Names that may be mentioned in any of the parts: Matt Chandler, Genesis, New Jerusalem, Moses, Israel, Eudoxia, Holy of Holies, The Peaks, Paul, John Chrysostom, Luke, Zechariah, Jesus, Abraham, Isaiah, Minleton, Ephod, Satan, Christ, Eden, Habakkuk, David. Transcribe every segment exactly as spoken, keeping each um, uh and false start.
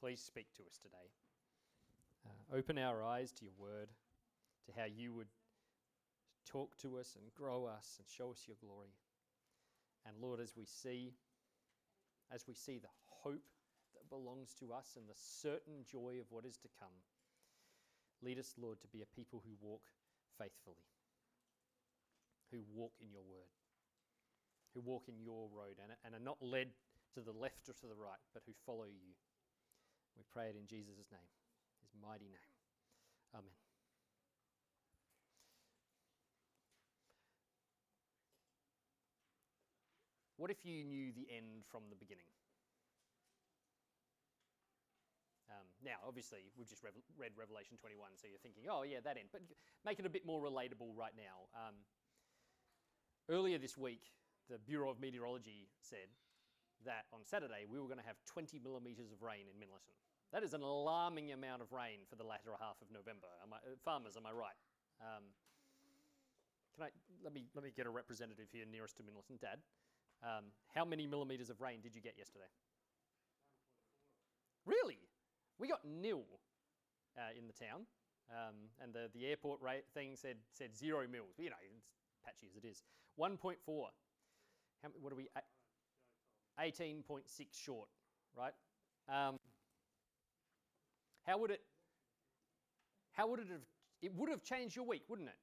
Please speak to us today. Uh, open our eyes to your word, to how you would talk to us and grow us and show us your glory. And Lord, as we see, as we see the hope that belongs to us and the certain joy of what is to come, lead us, Lord, to be a people who walk faithfully, who walk in your word, who walk in your road and, and are not led to the left or to the right, but who follow you. We pray it in Jesus' name, his mighty name. Amen. What if you knew the end from the beginning? Um, now, obviously, we've just rev- read Revelation twenty-one, so you're thinking, oh, yeah, that end. But make it a bit more relatable right now. Um, earlier this week, the Bureau of Meteorology said that on Saturday we were going to have twenty millimetres of rain in Minleton. That is an alarming amount of rain for the latter half of November. Am I, farmers, am I right? Um, can I let me let me get a representative here nearest to Minleton, Dad? Um, how many millimetres of rain did you get yesterday? Really? We got nil uh, in the town, um, and the the airport rate thing said said zero mils. But, you know, it's patchy as it is. one point four. How, what are we? Uh, eighteen point six short, right? Um, how would it, how would it have, it would have changed your week, wouldn't it?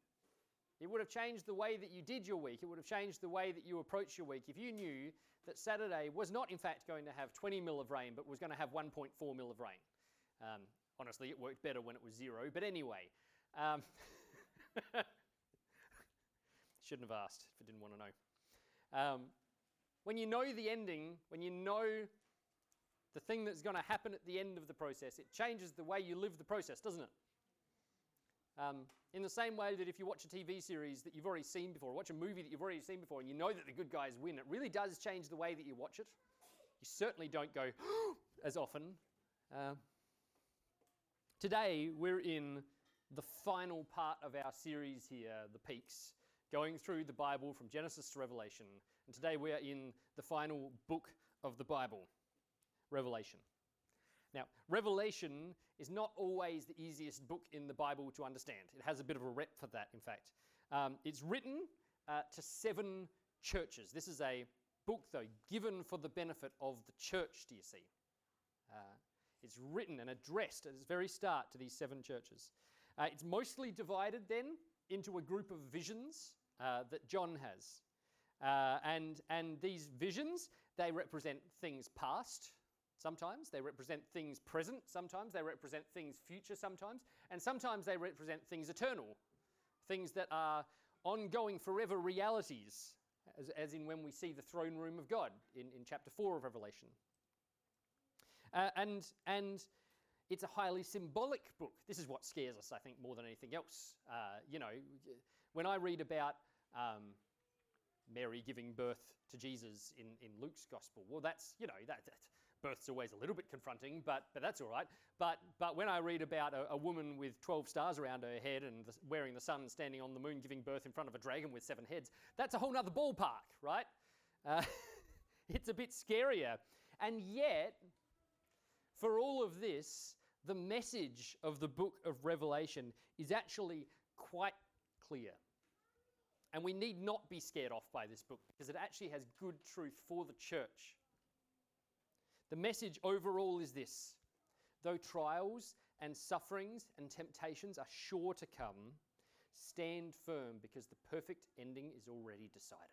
It would have changed the way that you did your week. It would have changed the way that you approach your week if you knew that Saturday was not in fact going to have twenty mil of rain, but was going to have one point four mil of rain. Um, honestly, it worked better when it was zero, but anyway. Um, shouldn't have asked if I didn't want to know. Um, When you know the ending, when you know the thing that's going to happen at the end of the process, it changes the way you live the process, doesn't it? Um, in the same way that if you watch a T V series that you've already seen before, watch a movie that you've already seen before, and you know that the good guys win, it really does change the way that you watch it. You certainly don't go as often. Uh, today, we're in the final part of our series here, The Peaks, going through the Bible from Genesis to Revelation. And today we are in the final book of the Bible, Revelation. Now, Revelation is not always the easiest book in the Bible to understand. It has a bit of a rep for that, in fact. Um, it's written uh, to seven churches. This is a book, though, given for the benefit of the church, do you see? Uh, it's written and addressed at its very start to these seven churches. Uh, it's mostly divided then into a group of visions uh, that John has. Uh, and, and these visions, they represent things past sometimes, they represent things present sometimes, they represent things future sometimes, and sometimes they represent things eternal, things that are ongoing forever realities, as, as in when we see the throne room of God in, in chapter four of Revelation. Uh, and and... It's a highly symbolic book. This is what scares us, I think, more than anything else. Uh, you know, when I read about um, Mary giving birth to Jesus in, in Luke's gospel, well, that's, you know, that, that birth's always a little bit confronting, but but that's all right. But but when I read about a, a woman with twelve stars around her head and the, wearing the sun, standing on the moon, giving birth in front of a dragon with seven heads, that's a whole nother ballpark, right? Uh, it's a bit scarier. And yet, for all of this, the message of the book of Revelation is actually quite clear. And we need not be scared off by this book because it actually has good truth for the church. The message overall is this: though trials and sufferings and temptations are sure to come, stand firm because the perfect ending is already decided.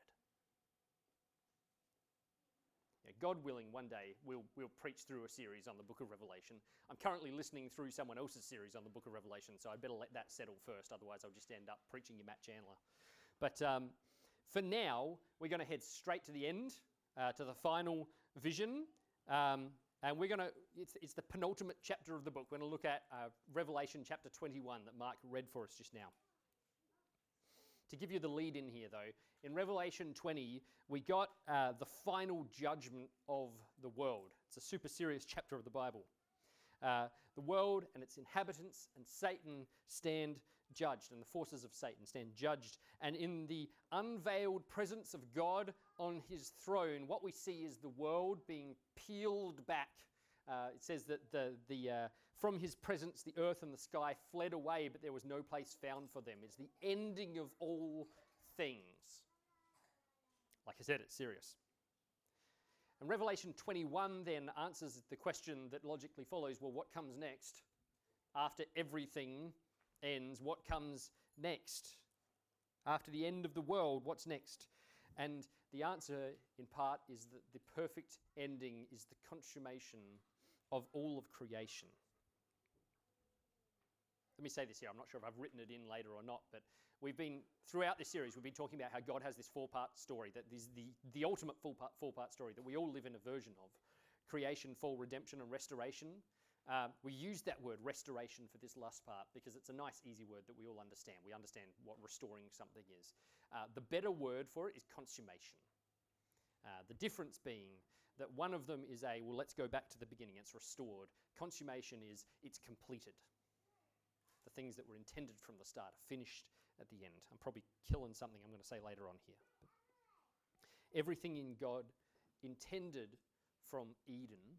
God willing, one day we'll we'll preach through a series on the book of Revelation. I'm currently listening through someone else's series on the book of Revelation, so I'd better let that settle first, otherwise I'll just end up preaching you Matt Chandler. But um, for now, we're going to head straight to the end, uh, to the final vision, um, and we're going to, it's, it's the penultimate chapter of the book. We're going to look at uh, Revelation chapter twenty-one that Mark read for us just now. To give you the lead in here, though, in Revelation twenty, we got uh, the final judgment of the world. It's a super serious chapter of the Bible. Uh, the world and its inhabitants and Satan stand judged, and the forces of Satan stand judged. And in the unveiled presence of God on his throne, what we see is the world being peeled back Uh, it says that the, the uh, from his presence the earth and the sky fled away, but there was no place found for them. It's the ending of all things. Like I said, it's serious. And Revelation twenty-one then answers the question that logically follows, well, what comes next? After everything ends, what comes next? After the end of the world, what's next? And the answer, in part, is that the perfect ending is the consummation of all of creation. Let me say this here. I'm not sure if I've written it in later or not, but we've been, throughout this series, we've been talking about how God has this four-part story, that is the, the ultimate four-part, four-part story that we all live in a version of. Creation, fall, redemption, and restoration. Um, we use that word, restoration, for this last part because it's a nice, easy word that we all understand. We understand what restoring something is. Uh, the better word for it is consummation. Uh, the difference being that one of them is a, well, let's go back to the beginning, it's restored. Consummation is, it's completed. The things that were intended from the start are finished at the end. I'm probably killing something I'm going to say later on here. But everything in God intended from Eden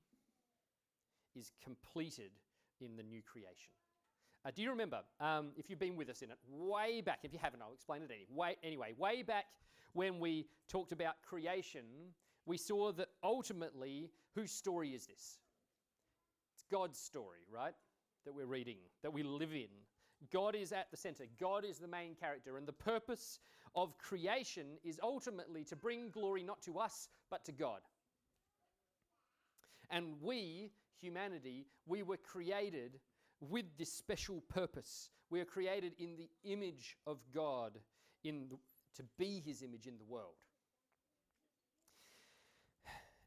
is completed in the new creation. Uh, do you remember, um, if you've been with us in it, way back, if you haven't, I'll explain it any, way, anyway. Way back when we talked about creation, we saw that ultimately, whose story is this? It's God's story, right? That we're reading, that we live in. God is at the center. God is the main character. And the purpose of creation is ultimately to bring glory not to us, but to God. And we, humanity, we were created with this special purpose. We are created in the image of God, in the, to be his image in the world.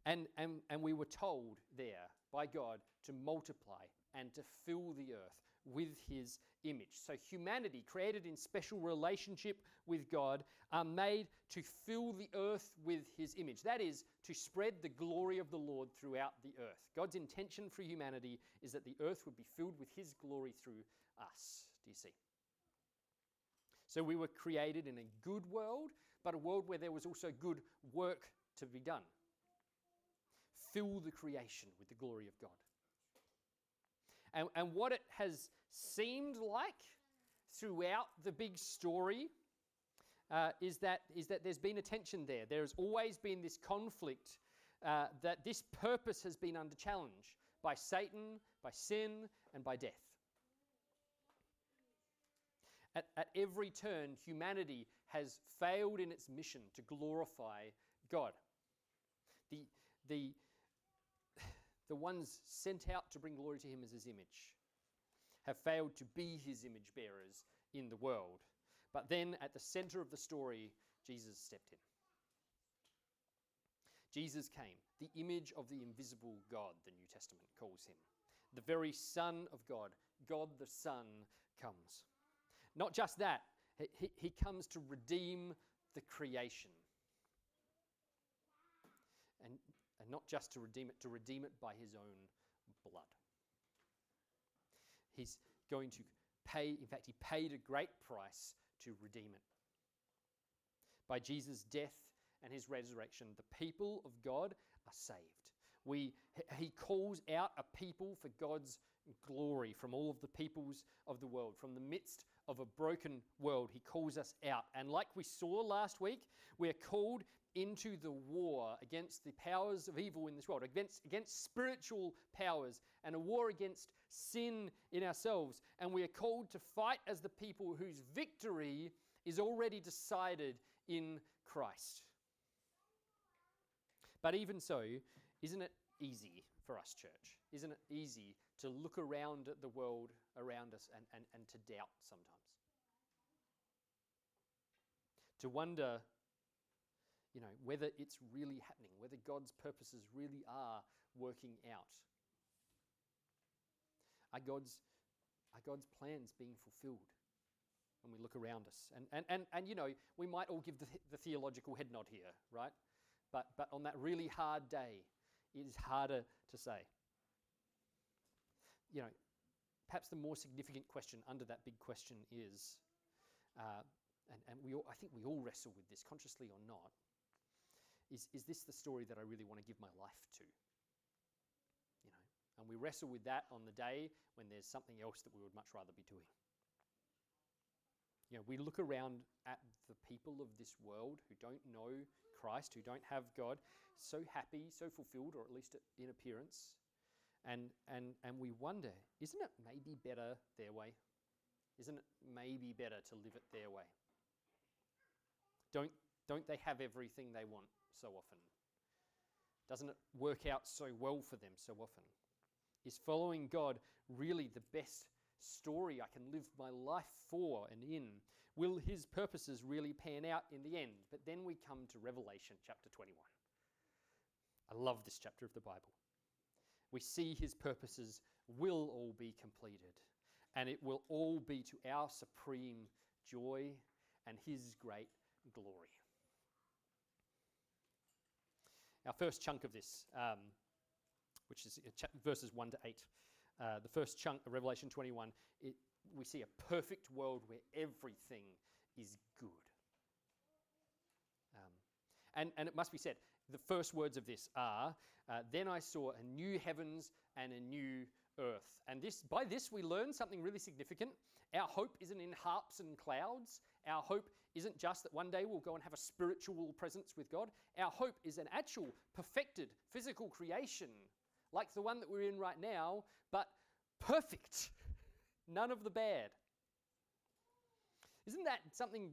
And, and, and we were told there by God to multiply and to fill the earth with his image. So humanity, created in special relationship with God, are made to fill the earth with his image. That is, to spread the glory of the Lord throughout the earth. God's intention for humanity is that the earth would be filled with his glory through us. Do you see? So we were created in a good world, but a world where there was also good work to be done. Fill the creation with the glory of God. And, and what it has seemed like throughout the big story uh, is that is that there's been a tension there. There has always been this conflict uh, that this purpose has been under challenge by Satan, by sin, and by death. At, at every turn, humanity has failed in its mission to glorify God. The the The ones sent out to bring glory to him as his image have failed to be his image bearers in the world. But then at the center of the story, Jesus stepped in. Jesus came, the image of the invisible God, the New Testament calls him. The very Son of God, God the Son comes. Not just that, he, he comes to redeem the creation. And And not just to redeem it, to redeem it by his own blood. He's going to pay, in fact, he paid a great price to redeem it. By Jesus' death and his resurrection, the people of God are saved. We, he calls out a people for God's glory from all of the peoples of the world. From the midst of a broken world, he calls us out. And like we saw last week, we're called into the war against the powers of evil in this world, against, against spiritual powers, and a war against sin in ourselves. And we are called to fight as the people whose victory is already decided in Christ. But even so, isn't it easy for us, church? Isn't it easy to look around at the world around us and, and, and to doubt sometimes? To wonder, you know, whether it's really happening, whether God's purposes really are working out. Are God's, are God's plans being fulfilled when we look around us? And, and, and, and you know, we might all give the, the theological head nod here, right? But, but on that really hard day, it is harder to say. You know, perhaps the more significant question under that big question is, uh, and, and we all, I think we all wrestle with this, consciously or not, is, is this the story that I really want to give my life to? You know, And we wrestle with that on the day when there's something else that we would much rather be doing. You know, we look around at the people of this world who don't know Christ, who don't have God, so happy, so fulfilled, or at least in appearance, and and and we wonder, isn't it maybe better their way? Isn't it maybe better to live it their way? Don't don't they have everything they want so often? Doesn't it work out so well for them so often? Is following God really the best story I can live my life for and in? Will his purposes really pan out in the end? But then we come to Revelation chapter twenty-one. I love this chapter of the Bible. We see his purposes will all be completed, and it will all be to our supreme joy and his great glory. Our first chunk of this, um, which is verses one to eight, Uh, the first chunk of Revelation twenty-one, it, we see a perfect world where everything is good. Um, and, and it must be said, the first words of this are, uh, then I saw a new heavens and a new earth. And this, by this we learn something really significant. Our hope isn't in harps and clouds. Our hope isn't just that one day we'll go and have a spiritual presence with God. Our hope is an actual perfected physical creation, like the one that we're in right now, but perfect. None of the bad. Isn't that something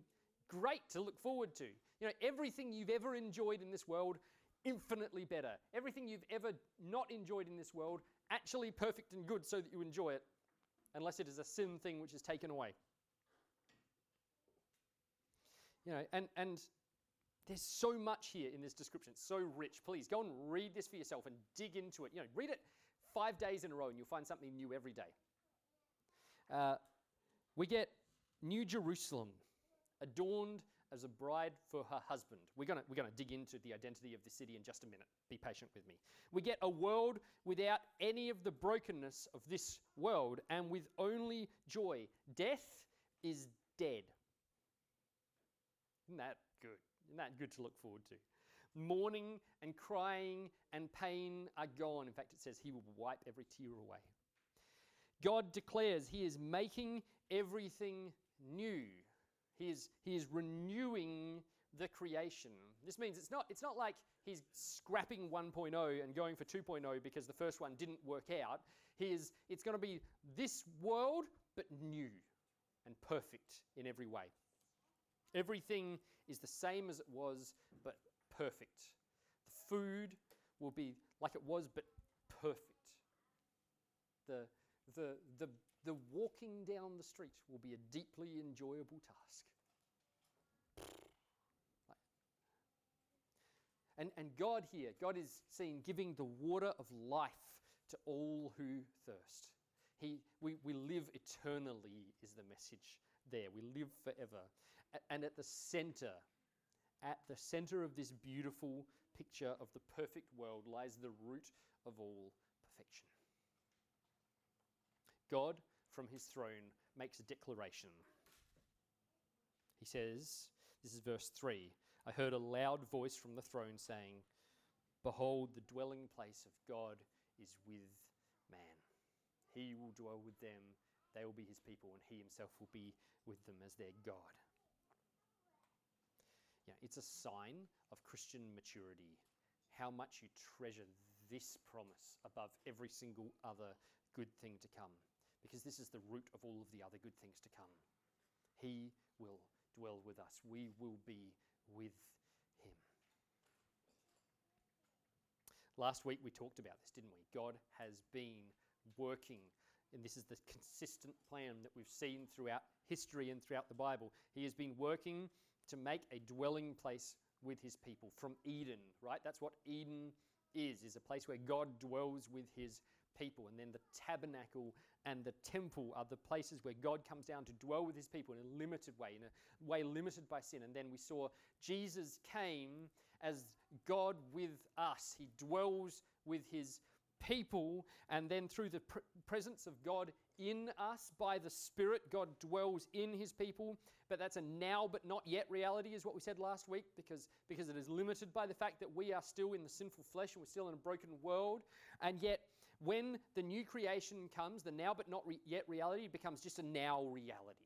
great to look forward to? You know, everything you've ever enjoyed in this world, infinitely better. Everything you've ever not enjoyed in this world, actually perfect and good so that you enjoy it, unless it is a sin thing which is taken away. You know, and and... there's so much here in this description. It's so rich. Please go and read this for yourself and dig into it. You know, read it five days in a row and you'll find something new every day. Uh, we get New Jerusalem, adorned as a bride for her husband. We're gonna we're gonna dig into the identity of the city in just a minute. Be patient with me. We get a world without any of the brokenness of this world and with only joy. Death is dead. Isn't that good? Isn't that good to look forward to? Mourning and crying and pain are gone. In fact, it says he will wipe every tear away. God declares he is making everything new. He is, he is renewing the creation. This means it's not, it's not like he's scrapping one point oh and going for two point oh because the first one didn't work out. He is, it's going to be this world, but new and perfect in every way. Everything is the same as it was, but perfect. The food will be like it was, but perfect. The, the, the, the walking down the street will be a deeply enjoyable task. And, and God here, God is seen giving the water of life to all who thirst. He, we, we live eternally is the message there. We live forever. And at the center, at the center of this beautiful picture of the perfect world lies the root of all perfection. God, from his throne, makes a declaration. He says, this is verse three, I heard a loud voice from the throne saying, behold, the dwelling place of God is with man. He will dwell with them. They will be his people, and he himself will be with them as their God. Yeah, it's a sign of Christian maturity, how much you treasure this promise above every single other good thing to come, because this is the root of all of the other good things to come. He will dwell with us. We will be with him. Last week we talked about this, didn't we? God has been working. And this is the consistent plan that we've seen throughout history and throughout the Bible. He has been working to make a dwelling place with his people from Eden, right? That's what Eden is, is a place where God dwells with his people. And then the tabernacle and the temple are the places where God comes down to dwell with his people in a limited way, in a way limited by sin. And then we saw Jesus came as God with us. He dwells with his people, and then through the pr- presence of God in us, by the Spirit, God dwells in his people. But that's a now but not yet reality, is what we said last week, because, because it is limited by the fact that we are still in the sinful flesh and we're still in a broken world. And yet When the new creation comes, the now but not re- yet reality becomes just a now reality.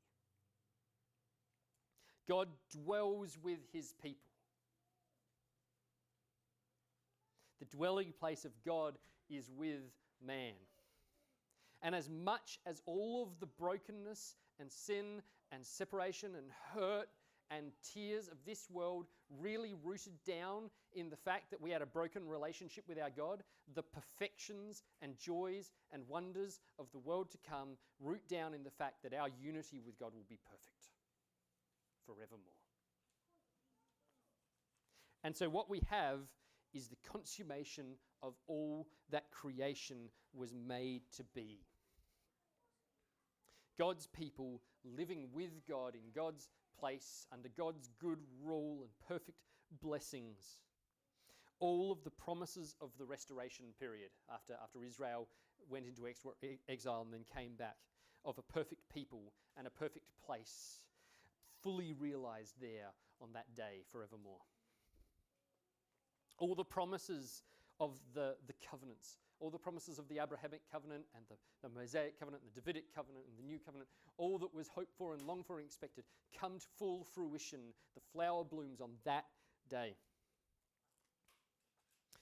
God dwells with his people. The dwelling place of God is with man. And as much as all of the brokenness and sin and separation and hurt and tears of this world really rooted down in the fact that we had a broken relationship with our God, the perfections and joys and wonders of the world to come root down in the fact that our unity with God will be perfect forevermore. And so what we have is the consummation of all that creation was made to be. God's people living with God in God's place, under God's good rule and perfect blessings. All of the promises of the restoration period after, after Israel went into ex- exile and then came back, of a perfect people and a perfect place, fully realized there on that day forevermore. All the promises of the, the covenants, all the promises of the Abrahamic covenant and the, the Mosaic covenant and the Davidic covenant and the new covenant, all that was hoped for and longed for and expected, come to full fruition. The flower blooms on that day.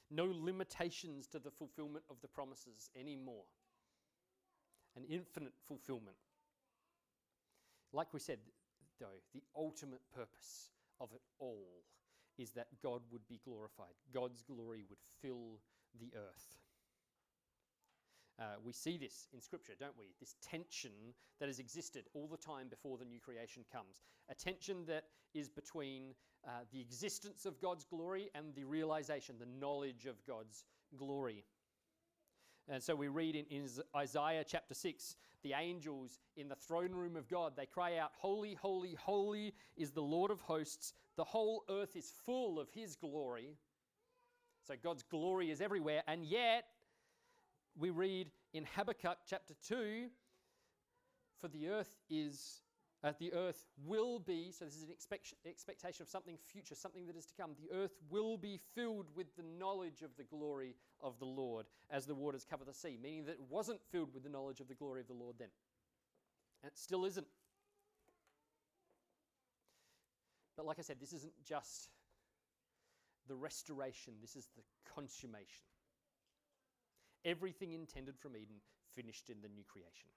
No limitations to the fulfillment of the promises anymore. An infinite fulfillment. Like we said, though, the ultimate purpose of it all is that God would be glorified. God's glory would fill the earth. Uh, we see this in Scripture, don't we? This tension that has existed all the time before the new creation comes. A tension that is between uh, the existence of God's glory and the realization, the knowledge of God's glory. And so we read in, in Isaiah chapter six, the angels in the throne room of God, they cry out, "Holy, holy, holy is the Lord of hosts. The whole earth is full of his glory." So God's glory is everywhere. And yet we read in Habakkuk chapter two, for the earth is, uh, the earth will be, so this is an expect, expectation of something future, something that is to come. The earth will be filled with the knowledge of the glory of the Lord as the waters cover the sea, meaning that it wasn't filled with the knowledge of the glory of the Lord then. And it still isn't. But like I said, this isn't just the restoration, this is the consummation. Everything intended from Eden finished in the new creation.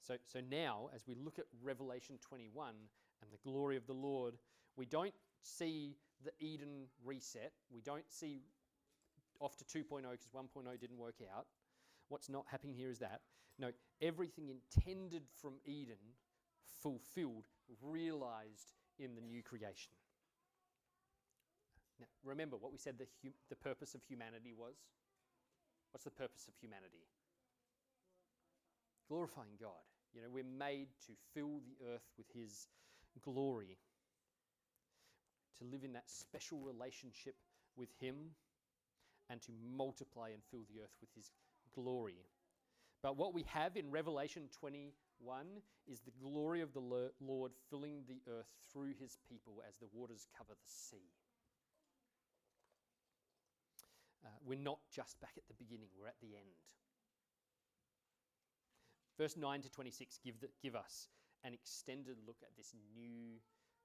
So, so now, as we look at Revelation twenty-one and the glory of the Lord, we don't see the Eden reset. We don't see off to two point oh because one point oh didn't work out. What's not happening here is that. No, everything intended from Eden, fulfilled, realized in the new creation. Now, remember what we said the hum- the purpose of humanity was? What's the purpose of humanity? Glorifying God. You know, we're made to fill the earth with his glory, to live in that special relationship with him and to multiply and fill the earth with his glory. But what we have in Revelation twenty-one is the glory of the Lord filling the earth through his people as the waters cover the sea. Uh, we're not just back at the beginning, we're at the end. Verse nine to twenty-six give, the, give us an extended look at this new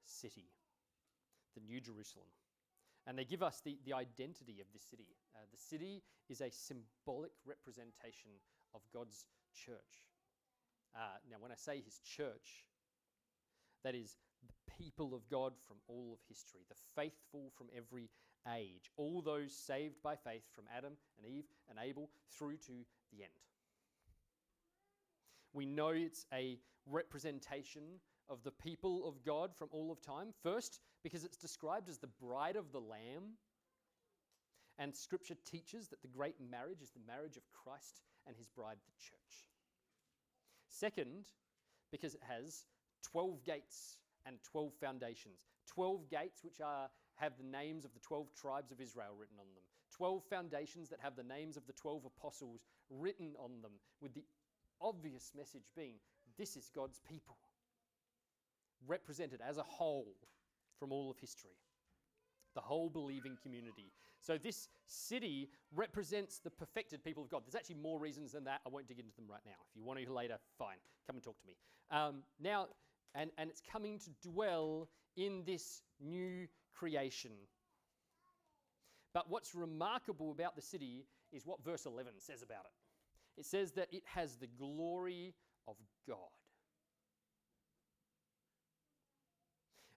city, the New Jerusalem. And they give us the, the identity of this city. Uh, the city is a symbolic representation of God's church. Uh, now, when I say his church, that is the people of God from all of history, the faithful from every age, all those saved by faith from Adam and Eve and Abel through to the end. We know it's a representation of the people of God from all of time. First, because it's described as the bride of the Lamb. And Scripture teaches that the great marriage is the marriage of Christ and his bride, the church. Second, because it has twelve gates and twelve foundations. twelve gates which are have the names of the twelve tribes of Israel written on them. twelve foundations that have the names of the twelve apostles written on them, with the obvious message being, this is God's people, represented as a whole from all of history. The whole believing community So this city represents the perfected people of God. There's actually more reasons than that. I won't dig into them right now. If you want to later, fine. Come and talk to me. Um, now, and, and it's coming to dwell in this new creation. But what's remarkable about the city is what verse eleven says about it. It says that it has the glory of God.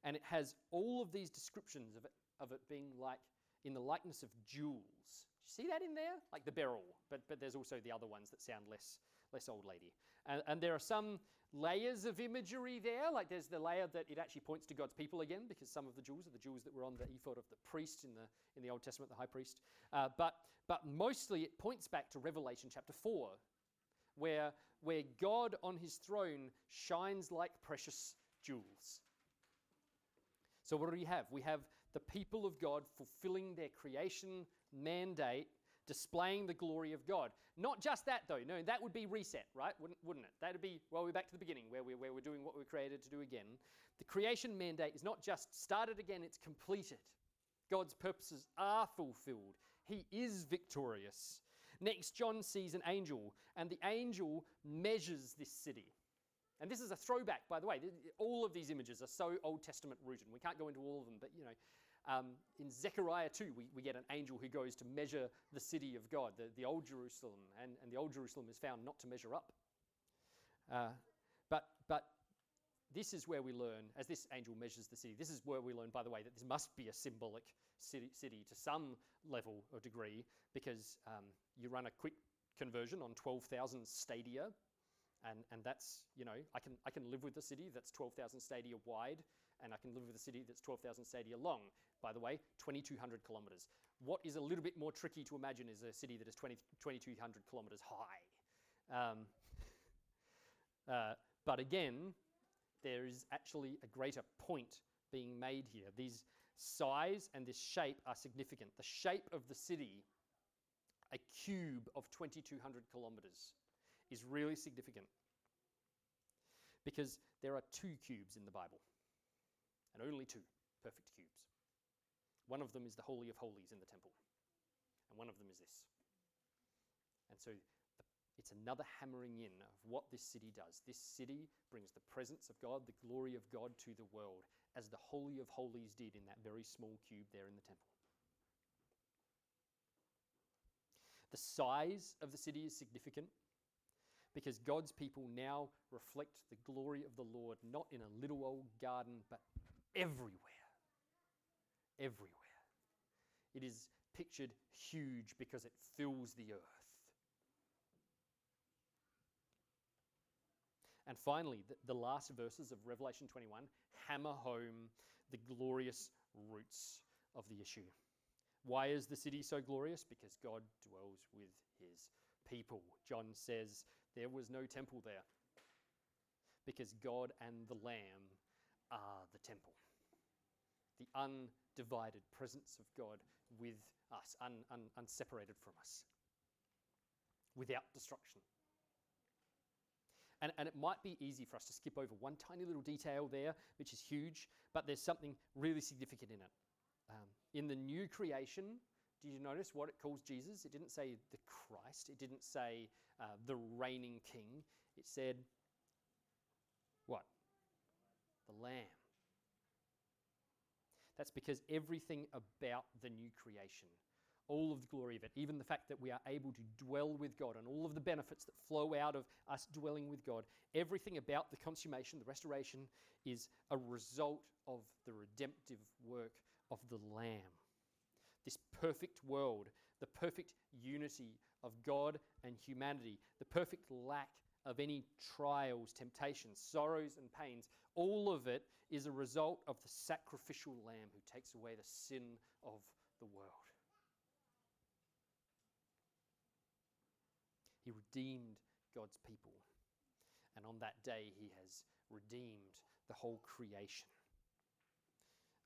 And it has all of these descriptions of it, of it being like in the likeness of jewels. Do you see that in there? Like the beryl, but but there's also the other ones that sound less less old lady. And, and there are some layers of imagery there. Like there's the layer that it actually points to God's people again, because some of the jewels are the jewels that were on the ephod of the priest in the in the Old Testament, the high priest. Uh, but but mostly it points back to Revelation chapter four, where where God on his throne shines like precious jewels. So what do we have? We have the people of God fulfilling their creation mandate, displaying the glory of God. Not just that, though. No, that would be reset, right? Wouldn't, wouldn't it? That would be, well, we're back to the beginning where, we, where we're doing what we were created to do again. The creation mandate is not just started again, it's completed. God's purposes are fulfilled. He is victorious. Next, John sees an angel, and the angel measures this city. And this is a throwback, by the way. All of these images are so Old Testament rooted. We can't go into all of them, but you know, um, in Zechariah two, we, we get an angel who goes to measure the city of God, the, the Old Jerusalem, and, and the Old Jerusalem is found not to measure up. Uh, but but this is where we learn, as this angel measures the city, this is where we learn, by the way, that this must be a symbolic city, city to some level or degree, because um, you run a quick conversion on twelve thousand stadia. And, and that's, you know, I can I can live with a city that's twelve thousand stadia wide, and I can live with a city that's twelve thousand stadia long. By the way, twenty-two hundred kilometers. What is a little bit more tricky to imagine is a city that is twenty-two hundred kilometers high. Um, uh, but again, there is actually a greater point being made here. These size and this shape are significant. The shape of the city, a cube of twenty-two hundred kilometers, is really significant because there are two cubes in the Bible, and only two perfect cubes. One of them is the Holy of Holies in the temple, and one of them is this. And so the, it's another hammering in of what this city does. This city brings the presence of God, the glory of God to the world, as the Holy of Holies did in that very small cube there in the temple. The size of the city is significant, because God's people now reflect the glory of the Lord, not in a little old garden, but everywhere. Everywhere. It is pictured huge because it fills the earth. And finally, the, the last verses of Revelation twenty-one hammer home the glorious roots of the issue. Why is the city so glorious? Because God dwells with his people. John says there was no temple there because God and the Lamb are the temple. The undivided presence of God with us, un, un, unseparated from us, without destruction. And, and it might be easy for us to skip over one tiny little detail there, which is huge, but there's something really significant in it. Um, in the new creation, did you notice what it calls Jesus? It didn't say the Christ. It didn't say uh, the reigning king. It said what? The Lamb. That's because everything about the new creation, all of the glory of it, even the fact that we are able to dwell with God and all of the benefits that flow out of us dwelling with God, everything about the consummation, the restoration, is a result of the redemptive work of the Lamb. This perfect world, the perfect unity of God and humanity, the perfect lack of any trials, temptations, sorrows and pains, all of it is a result of the sacrificial Lamb who takes away the sin of the world. He redeemed God's people, and on that day he has redeemed the whole creation.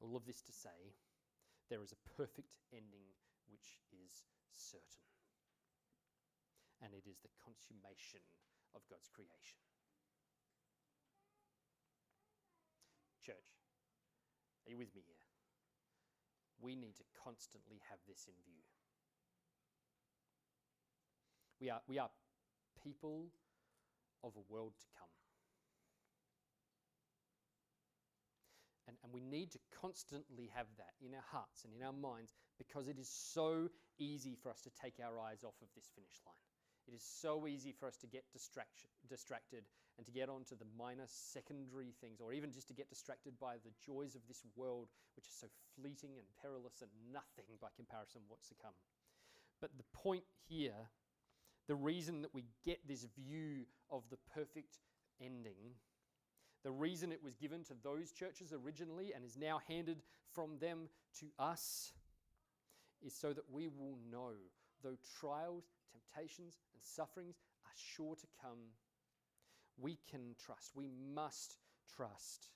All of this to say, there is a perfect ending which is certain. And it is the consummation of God's creation. Church, are you with me here? we need to constantly have this in view. We are, we are people of a world to come. And, and we need to constantly have that in our hearts and in our minds, because it is so easy for us to take our eyes off of this finish line. It is so easy for us to get distraction, distracted and to get onto the minor secondary things, or even just to get distracted by the joys of this world, which is so fleeting and perilous and nothing by comparison with what's to come. But the point here, the reason that we get this view of the perfect ending, the reason it was given to those churches originally and is now handed from them to us, is so that we will know, though trials, temptations, and sufferings are sure to come, we can trust, we must trust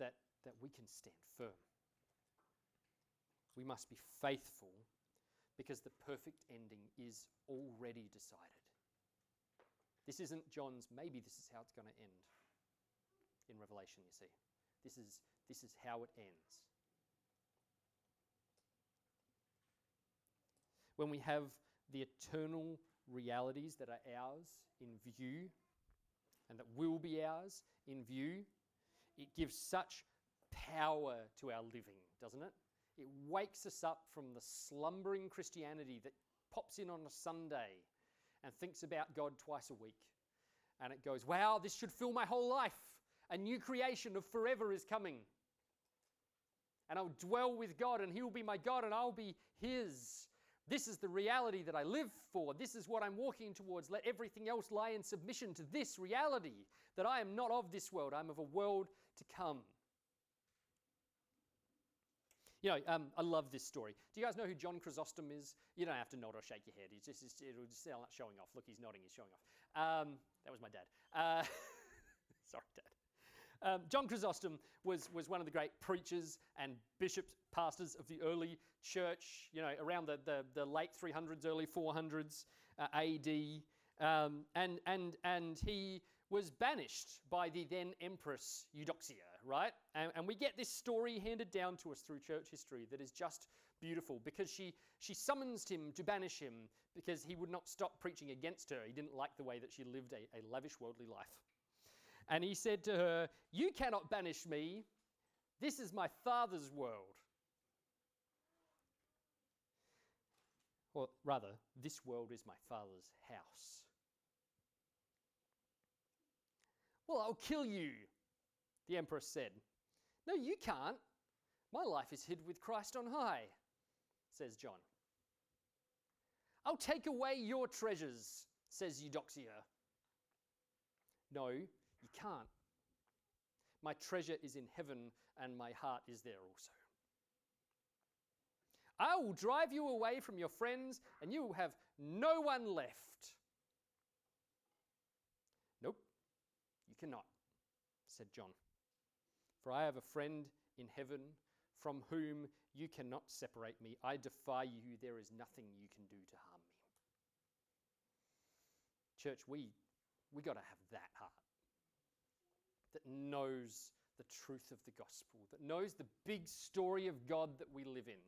that, that we can stand firm. We must be faithful, because the perfect ending is already decided. This isn't John's, maybe this is how it's going to end in Revelation, you see. This is, this is how it ends. When we have the eternal realities that are ours in view, and that will be ours in view, it gives such power to our living, doesn't it? It wakes us up from the slumbering Christianity that pops in on a Sunday and thinks about God twice a week. And it goes, wow, this should fill my whole life. A new creation of forever is coming. And I'll dwell with God, and He will be my God, and I'll be His. This is the reality that I live for. This is what I'm walking towards. Let everything else lie in submission to this reality, that I am not of this world. I'm of a world to come. You know, um, I love this story. Do you guys know who John Chrysostom is? You don't have to nod or shake your head. It's just, it'll just sound like showing off. Look, he's nodding, he's showing off. Um, that was my dad. Uh, sorry, Dad. Um, John Chrysostom was, was one of the great preachers and bishops, pastors of the early church, you know, around the, the, the late three hundreds, early four hundreds uh, A D. Um, and, and, and he was banished by the then Empress Eudoxia, right? And, and we get this story handed down to us through church history that is just beautiful, because she, she summons him to banish him because he would not stop preaching against her. He didn't like the way that she lived a, a lavish worldly life. And he said to her, "You cannot banish me. This is my Father's world." Or rather, "This world is my Father's house." "Well, I'll kill you," the Empress said. "No, you can't. My life is hid with Christ on high," says John. "I'll take away your treasures," says Eudoxia. "No, you can't. My treasure is in heaven, and my heart is there also. I will drive you away from your friends, and you will have no one left." "Nope, you cannot," said John. "For I have a friend in heaven from whom you cannot separate me. I defy you. There is nothing you can do to harm me." Church, we, we got to have that heart that knows the truth of the gospel, that knows the big story of God that we live in,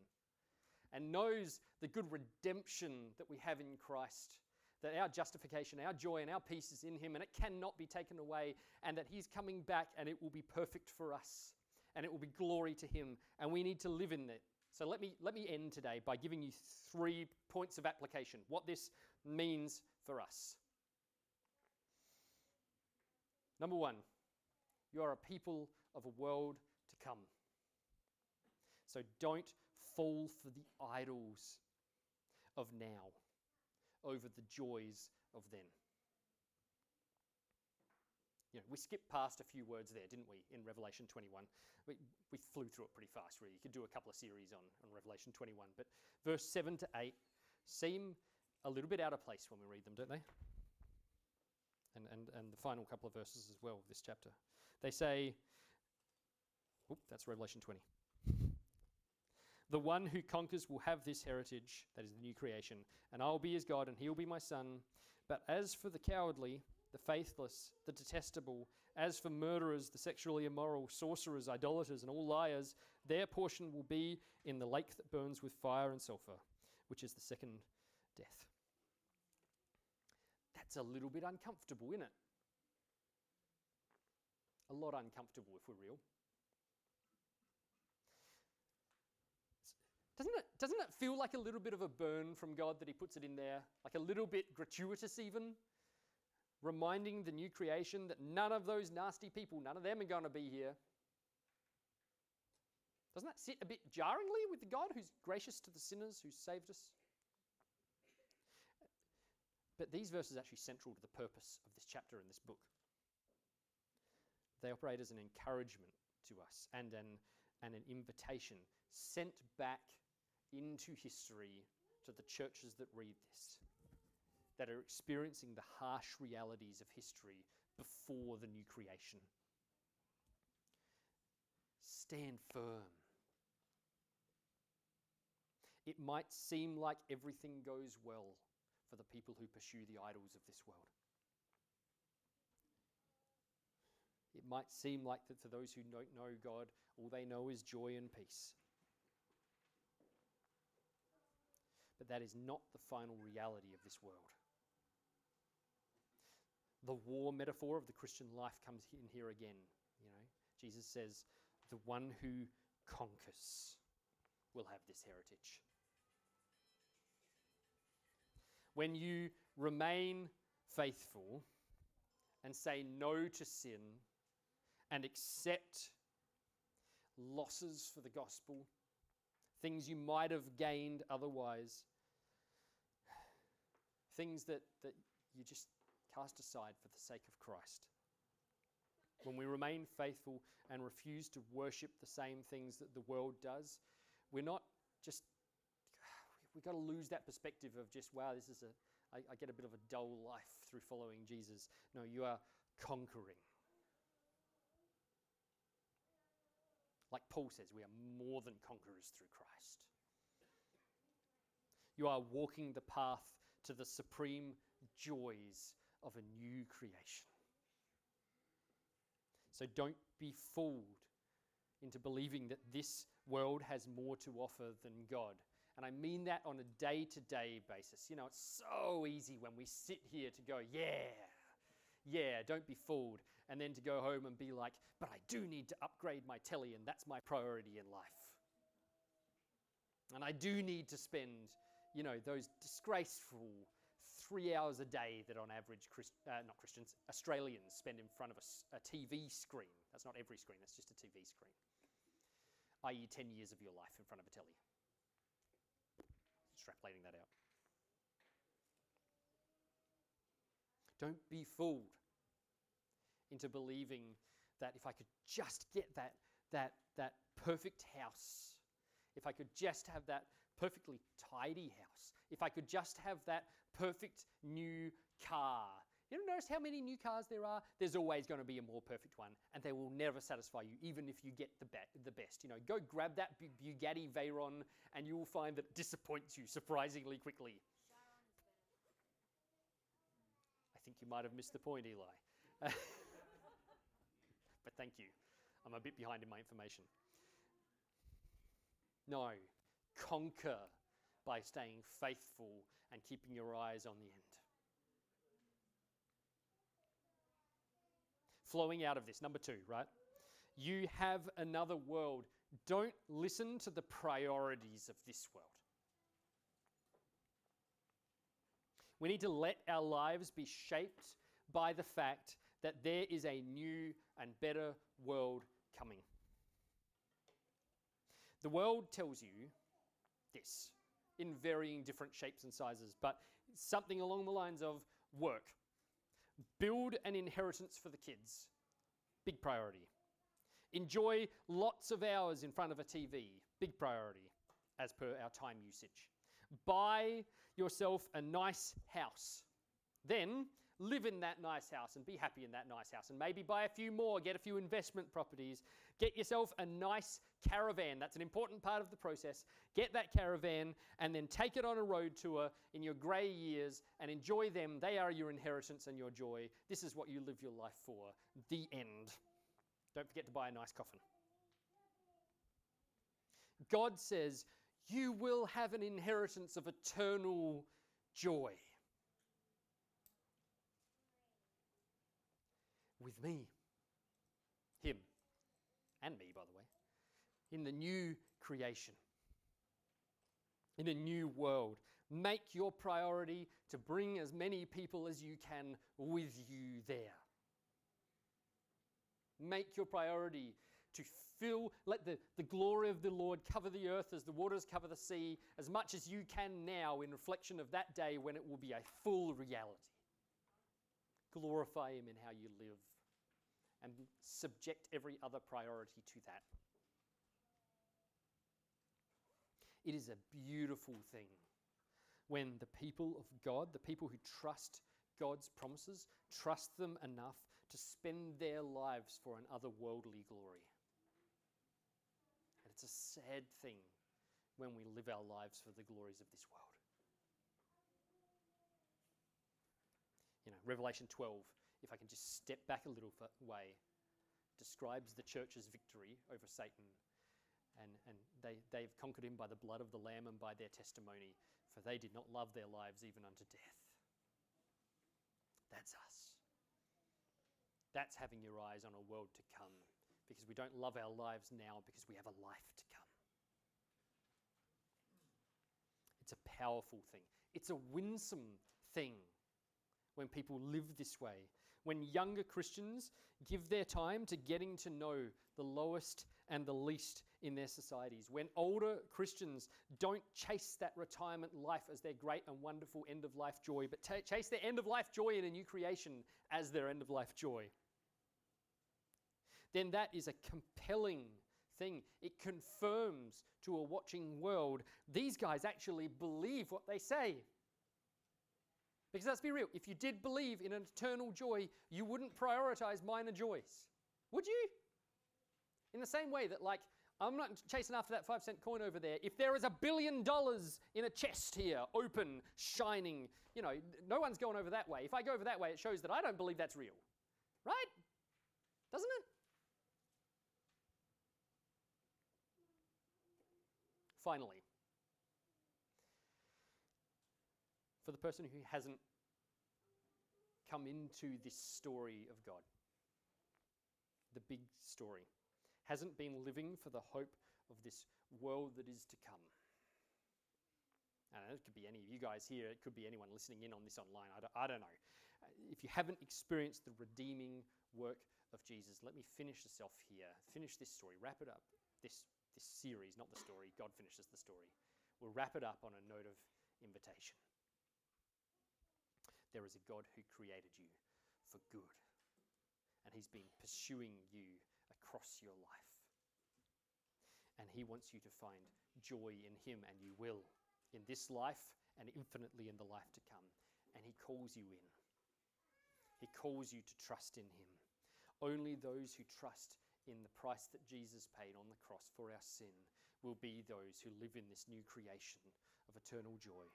and knows the good redemption that we have in Christ, that our justification, our joy, and our peace is in Him, and it cannot be taken away, and that He's coming back, and it will be perfect for us, and it will be glory to Him, and we need to live in it. So let me, let me end today by giving you three points of application, what this means for us. Number one, you are a people of a world to come. So don't fall for the idols of now over the joys of then. You know, we skipped past a few words there, didn't we, in Revelation twenty-one? We, we flew through it pretty fast, really. You could do a couple of series on, on Revelation twenty-one. But verse seven to eight seem a little bit out of place when we read them, don't they? And, and and the final couple of verses as well of this chapter. They say, oh, that's Revelation twenty. "The one who conquers will have this heritage," that is the new creation, "and I'll be his God, and he'll be my son. But as for the cowardly, the faithless, the detestable. As for murderers, the sexually immoral, sorcerers, idolaters, and all liars, their portion will be in the lake that burns with fire and sulfur, which is the second death." That's a little bit uncomfortable, isn't it? A lot uncomfortable, if we're real. Doesn't it, doesn't it feel like a little bit of a burn from God that he puts it in there? Like a little bit gratuitous even? Reminding the new creation that none of those nasty people, none of them are going to be here. Doesn't that sit a bit jarringly with the God who's gracious to the sinners, who saved us? But these verses are actually central to the purpose of this chapter and this book. They operate as an encouragement to us and an, and an invitation sent back into history to the churches that read this, that are experiencing the harsh realities of history before the new creation. Stand firm. It might seem like everything goes well for the people who pursue the idols of this world. It might seem like that for those who don't know God, all they know is joy and peace. But that is not the final reality of this world. The war metaphor of the Christian life comes in here again. You know, Jesus says, "The one who conquers will have this heritage." When you remain faithful and say no to sin and accept losses for the gospel, things you might have gained otherwise, things that, that you just cast aside for the sake of Christ. When we remain faithful and refuse to worship the same things that the world does, we're not just, we've got to lose that perspective of just, wow, this is a, I, I get a bit of a dull life through following Jesus. No, you are conquering. Like Paul says, we are more than conquerors through Christ. You are walking the path to the supreme joys of a new creation. So don't be fooled into believing that this world has more to offer than God. And I mean that on a day-to-day basis. You know, it's so easy when we sit here to go, yeah, yeah, don't be fooled. And then to go home and be like, but I do need to upgrade my telly and that's my priority in life. And I do need to spend, you know, those disgraceful three hours a day that on average, Christ, uh, not Christians, Australians spend in front of a, a T V screen. That's not every screen, that's just a T V screen. that is ten years of your life in front of a telly. Extrapolating that out. Don't be fooled into believing that if I could just get that, that, that perfect house, if I could just have that perfectly tidy house, if I could just have that perfect new car. You ever notice how many new cars there are? There's always going to be a more perfect one, and they will never satisfy you, even if you get the, be- the best. You know, go grab that B- Bugatti Veyron, and you will find that it disappoints you surprisingly quickly. I think you might have missed the point, Eli. But thank you. I'm a bit behind in my information. No, conquer by staying faithful and keeping your eyes on the end. Flowing out of this, number two, right? You have another world. Don't listen to the priorities of this world. We need to let our lives be shaped by the fact that there is a new and better world coming. The world tells you this in varying different shapes and sizes, but something along the lines of work. Build an inheritance for the kids. Big priority. Enjoy lots of hours in front of a T V. Big priority, as per our time usage. Buy yourself a nice house. Then live in that nice house and be happy in that nice house, and maybe buy a few more, get a few investment properties, get yourself a nice caravan. That's an important part of the process. Get that caravan and then take it on a road tour in your grey years and enjoy them. They are your inheritance and your joy. This is what you live your life for. The end. Don't forget to buy a nice coffin. God says, you will have an inheritance of eternal joy with me, him, and me, by the way, in the new creation, in a new world. Make your priority to bring as many people as you can with you there. Make your priority to fill, let the, the glory of the Lord cover the earth as the waters cover the sea, as much as you can now in reflection of that day when it will be a full reality. Glorify him in how you live and subject every other priority to that. It is a beautiful thing when the people of God, the people who trust God's promises, trust them enough to spend their lives for an otherworldly glory. And it's a sad thing when we live our lives for the glories of this world. You know, Revelation twelve, if I can just step back a little way, describes the church's victory over Satan. And, and they, they've conquered him by the blood of the Lamb and by their testimony, for they did not love their lives even unto death. That's us. That's having your eyes on a world to come, because we don't love our lives now, because we have a life to come. It's a powerful thing. It's a winsome thing when people live this way. When younger Christians give their time to getting to know the lowest and the least in their societies. When older Christians don't chase that retirement life as their great and wonderful end-of-life joy, but t- chase their end-of-life joy in a new creation as their end-of-life joy. Then that is a compelling thing. It confirms to a watching world, these guys actually believe what they say. Because let's be real, if you did believe in an eternal joy, you wouldn't prioritize minor joys, would you? In the same way that, like, I'm not chasing after that five cent coin over there. If there is a billion dollars in a chest here, open, shining, you know, no one's going over that way. If I go over that way, it shows that I don't believe that's real, right? Doesn't it? Finally, for the person who hasn't come into this story of God, the big story, hasn't been living for the hope of this world that is to come. I don't know, it could be any of you guys here, it could be anyone listening in on this online, I don't, I don't know. If you haven't experienced the redeeming work of Jesus, let me finish this off here, finish this story, wrap it up, this, this series, not the story, God finishes the story. We'll wrap it up on a note of invitation. There is a God who created you for good, and he's been pursuing you across your life. And he wants you to find joy in him, and you will, in this life and infinitely in the life to come. And he calls you in. He calls you to trust in him. Only those who trust in the price that Jesus paid on the cross for our sin will be those who live in this new creation of eternal joy.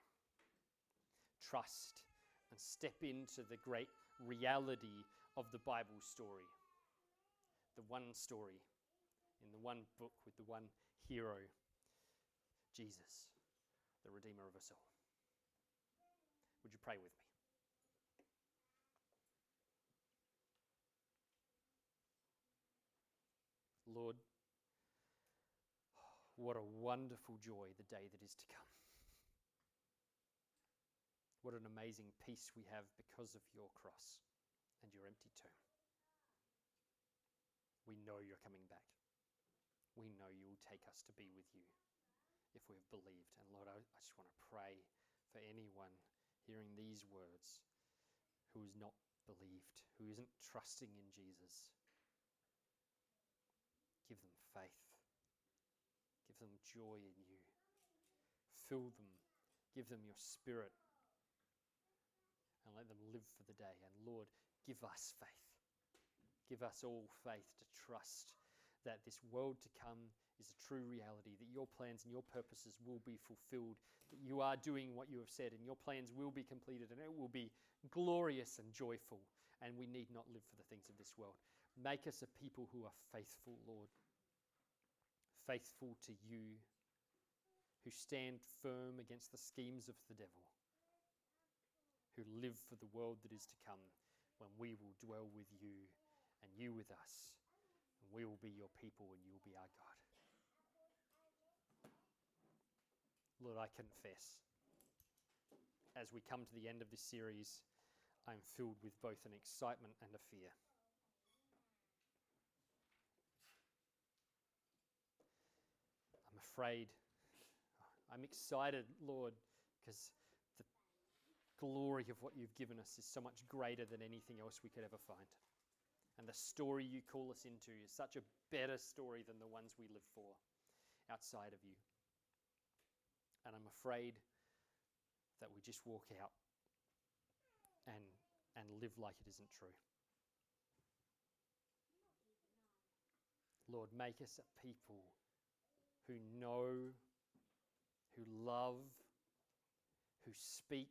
Trust and step into the great reality of the Bible story. The one story in the one book with the one hero, Jesus, the Redeemer of us all. Would you pray with me? Lord, what a wonderful joy the day that is to come. What an amazing peace we have because of your cross and your empty tomb. We know you're coming back. We know you will take us to be with you if we have believed. And Lord, I, I just want to pray for anyone hearing these words who has not believed, who isn't trusting in Jesus. Give them faith. Give them joy in you. Fill them. Give them your spirit. and let them live for the day. And Lord, give us faith. Give us all faith to trust that this world to come is a true reality, that your plans and your purposes will be fulfilled, that you are doing what you have said and your plans will be completed and it will be glorious and joyful, and we need not live for the things of this world. Make us a people who are faithful, Lord, faithful to you, who stand firm against the schemes of the devil, who live for the world that is to come when we will dwell with you and you with us. And we will be your people and you will be our God. Lord, I confess, as we come to the end of this series, I'm filled with both an excitement and a fear. I'm afraid, I'm excited, Lord, because the glory of what you've given us is so much greater than anything else we could ever find. And the story you call us into is such a better story than the ones we live for outside of you. And I'm afraid that we just walk out and, and live like it isn't true. Lord, make us a people who know, who love, who speak,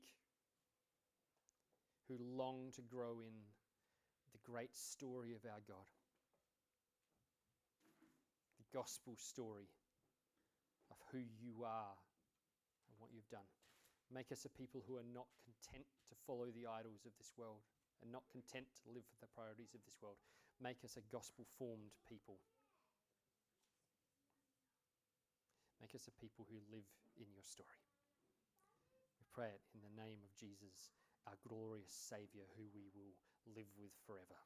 who long to grow in the great story of our God, the gospel story of who you are and what you've done. Make us a people who are not content to follow the idols of this world and not content to live for the priorities of this world. Make us a gospel-formed people. Make us a people who live in your story. We pray it in the name of Jesus, our glorious Saviour, who we will live with forever.